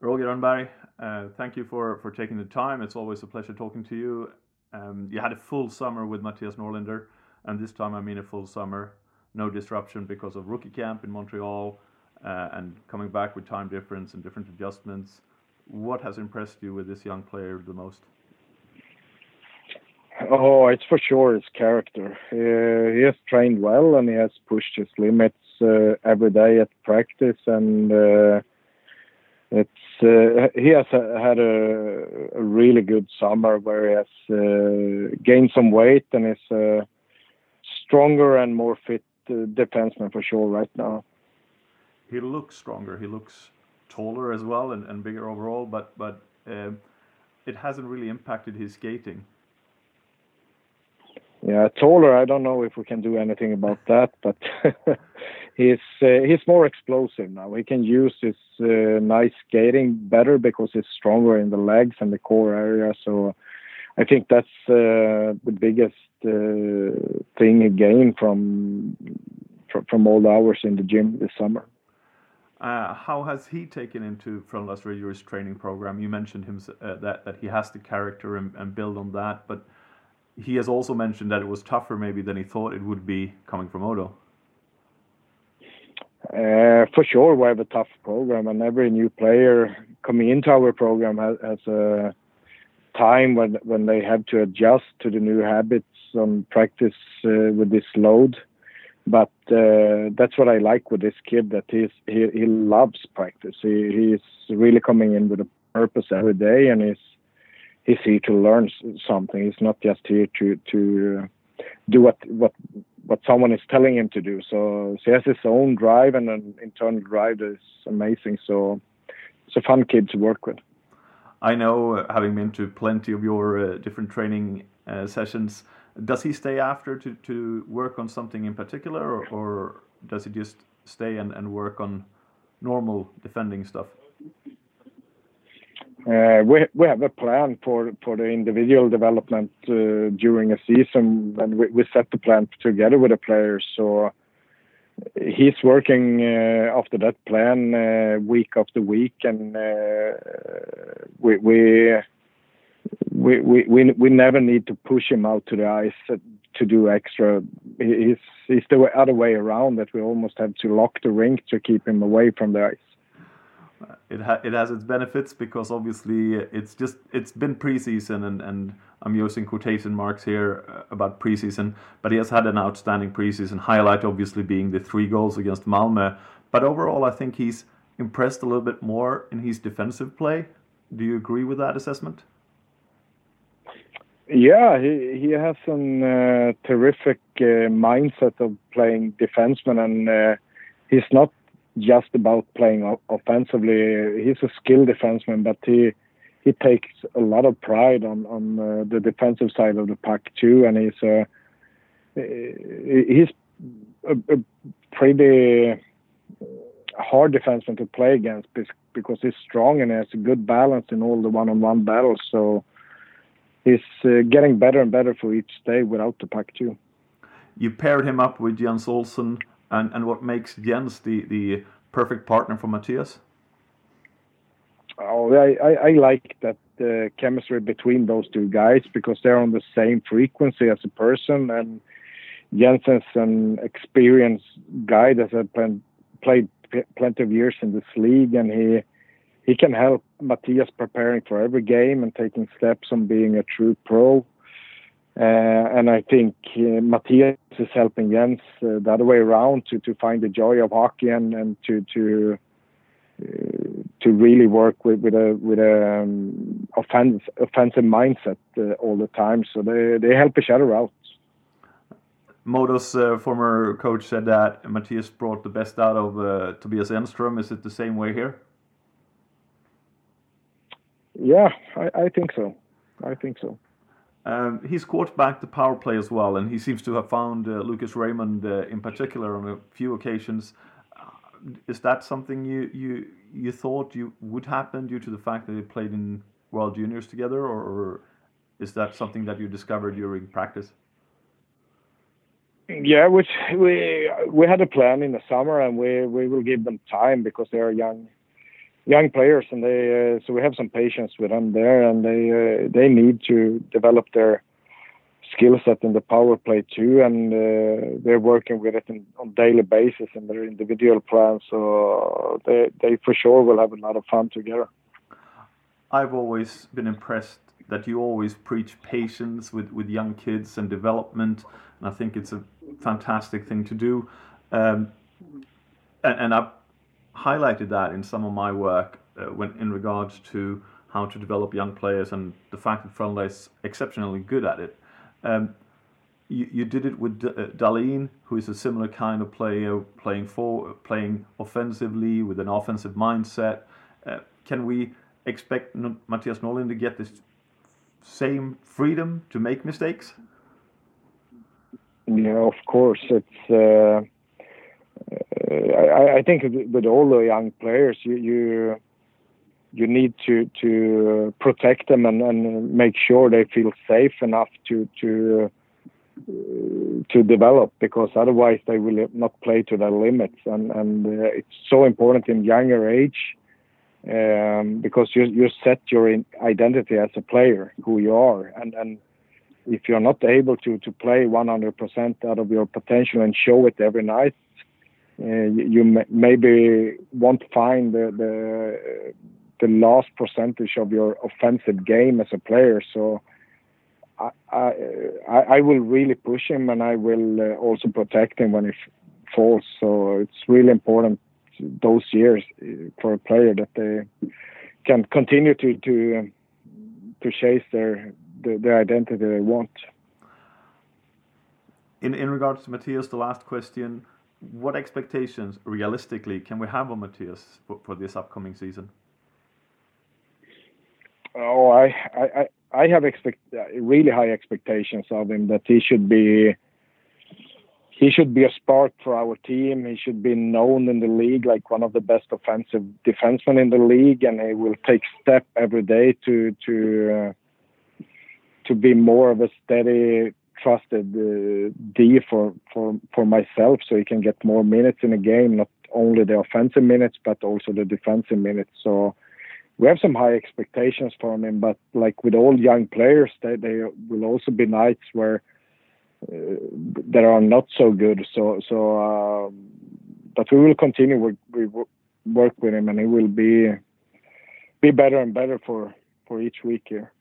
Roger Rönnberg, thank you for taking the time. It's always a pleasure talking to you. You had a full summer with Mattias Norlinder, and this time I mean a full summer. No disruption because of rookie camp in Montreal, and coming back with time difference and different adjustments. What has impressed you with this young player the most? Oh, it's for sure his character. He has trained well and he has pushed his limits every day at practice, and he has had a really good summer where he has gained some weight and is a stronger and more fit defenseman for sure right now. He looks stronger. He looks taller as well and bigger overall, but it hasn't really impacted his skating. Yeah, taller. I don't know if we can do anything about that, but he's more explosive now. He can use his nice skating better because he's stronger in the legs and the core area. So I think that's the biggest thing he gained from all the hours in the gym this summer. How has he taken into Frölunda's rigorous training program? You mentioned him that he has the character and build on that, but he has also mentioned that it was tougher maybe than he thought it would be coming from Modo. For sure, we have a tough program, and every new player coming into our program has a time when they have to adjust to the new habits and practice with this load. But that's what I like with this kid, that he loves practice. He's really coming in with a purpose every day, and he's here to learn something. He's not just here to do what someone is telling him to do. So he has his own drive and an internal drive that is amazing. So it's a fun kid to work with. I know, having been to plenty of your different training sessions, does he stay after to work on something in particular, or does he just stay and work on normal defending stuff? We have a plan for the individual development during a season, and we set the plan together with the players. So he's working after that plan week after week, and we never need to push him out to the ice to do extra. It's the other way around, that we almost have to lock the rink to keep him away from the ice. It has its benefits, because obviously it's been preseason, and I'm using quotation marks here about preseason, but he has had an outstanding preseason, highlight obviously being the 3 goals against Malmö. But overall, I think he's impressed a little bit more in his defensive play. Do you agree with that assessment? Yeah, he has an terrific mindset of playing defenseman, and he's not just about playing offensively. He's a skilled defenseman, but he takes a lot of pride on the defensive side of the puck too, and he's a pretty hard defenseman to play against because he's strong and has a good balance in all the one-on-one battles. So he's getting better and better for each day without the puck too. You paired him up with Jan Olsen. And what makes Jens the perfect partner for Mattias? Oh, I like that chemistry between those two guys, because they're on the same frequency as a person. And Jens is an experienced guy that has played plenty of years in this league, and he can help Mattias preparing for every game and taking steps on being a true pro. And I think Mattias is helping Jens the other way around to find the joy of hockey and to really work with a offensive mindset all the time. So they help each other out. Modo's former coach said that Mattias brought the best out of Tobias Enström. Is it the same way here? Yeah, I think so. He's quarterbacked the power play as well, and he seems to have found Lucas Raymond in particular on a few occasions. Is that something you thought you would happen due to the fact that they played in World Juniors together, or is that something that you discovered during practice? Yeah, which we had a plan in the summer, and we will give them time because they are young players, and they so we have some patience with them there, and they need to develop their skill set in the power play too, and they're working with it on daily basis and their individual plans, so they for sure will have a lot of fun together. I've always been impressed that you always preach patience with young kids and development, and I think it's a fantastic thing to do, and I've highlighted that in some of my work when in regards to how to develop young players and the fact that Frölunda is exceptionally good at it. You did it with Dalin, who is a similar kind of player, playing offensively with an offensive mindset. Can we expect Mattias Norlinder to get this same freedom to make mistakes? Yeah, of course. It's I think with all the young players, you need to protect them and make sure they feel safe enough to develop, because otherwise they will not play to their limits, and it's so important in younger age, because you set your identity as a player, who you are, and if you're not able to play 100% out of your potential and show it every night, you maybe won't find the last percentage of your offensive game as a player. So I will really push him, and I will also protect him when he falls. So it's really important those years for a player that they can continue to chase their identity they want. In regards to Mattias, the last question, what expectations realistically can we have on Mattias for this upcoming season? Oh, I have really high expectations of him, that he should be a spark for our team. He should be known in the league like one of the best offensive defensemen in the league, and he will take step every day to be more of a steady, trusted D for myself, so he can get more minutes in a game, not only the offensive minutes but also the defensive minutes. So we have some high expectations for him, but like with all young players, they will also be nights where they are not so good. So but we will continue work with him, and he will be better and better for each week here.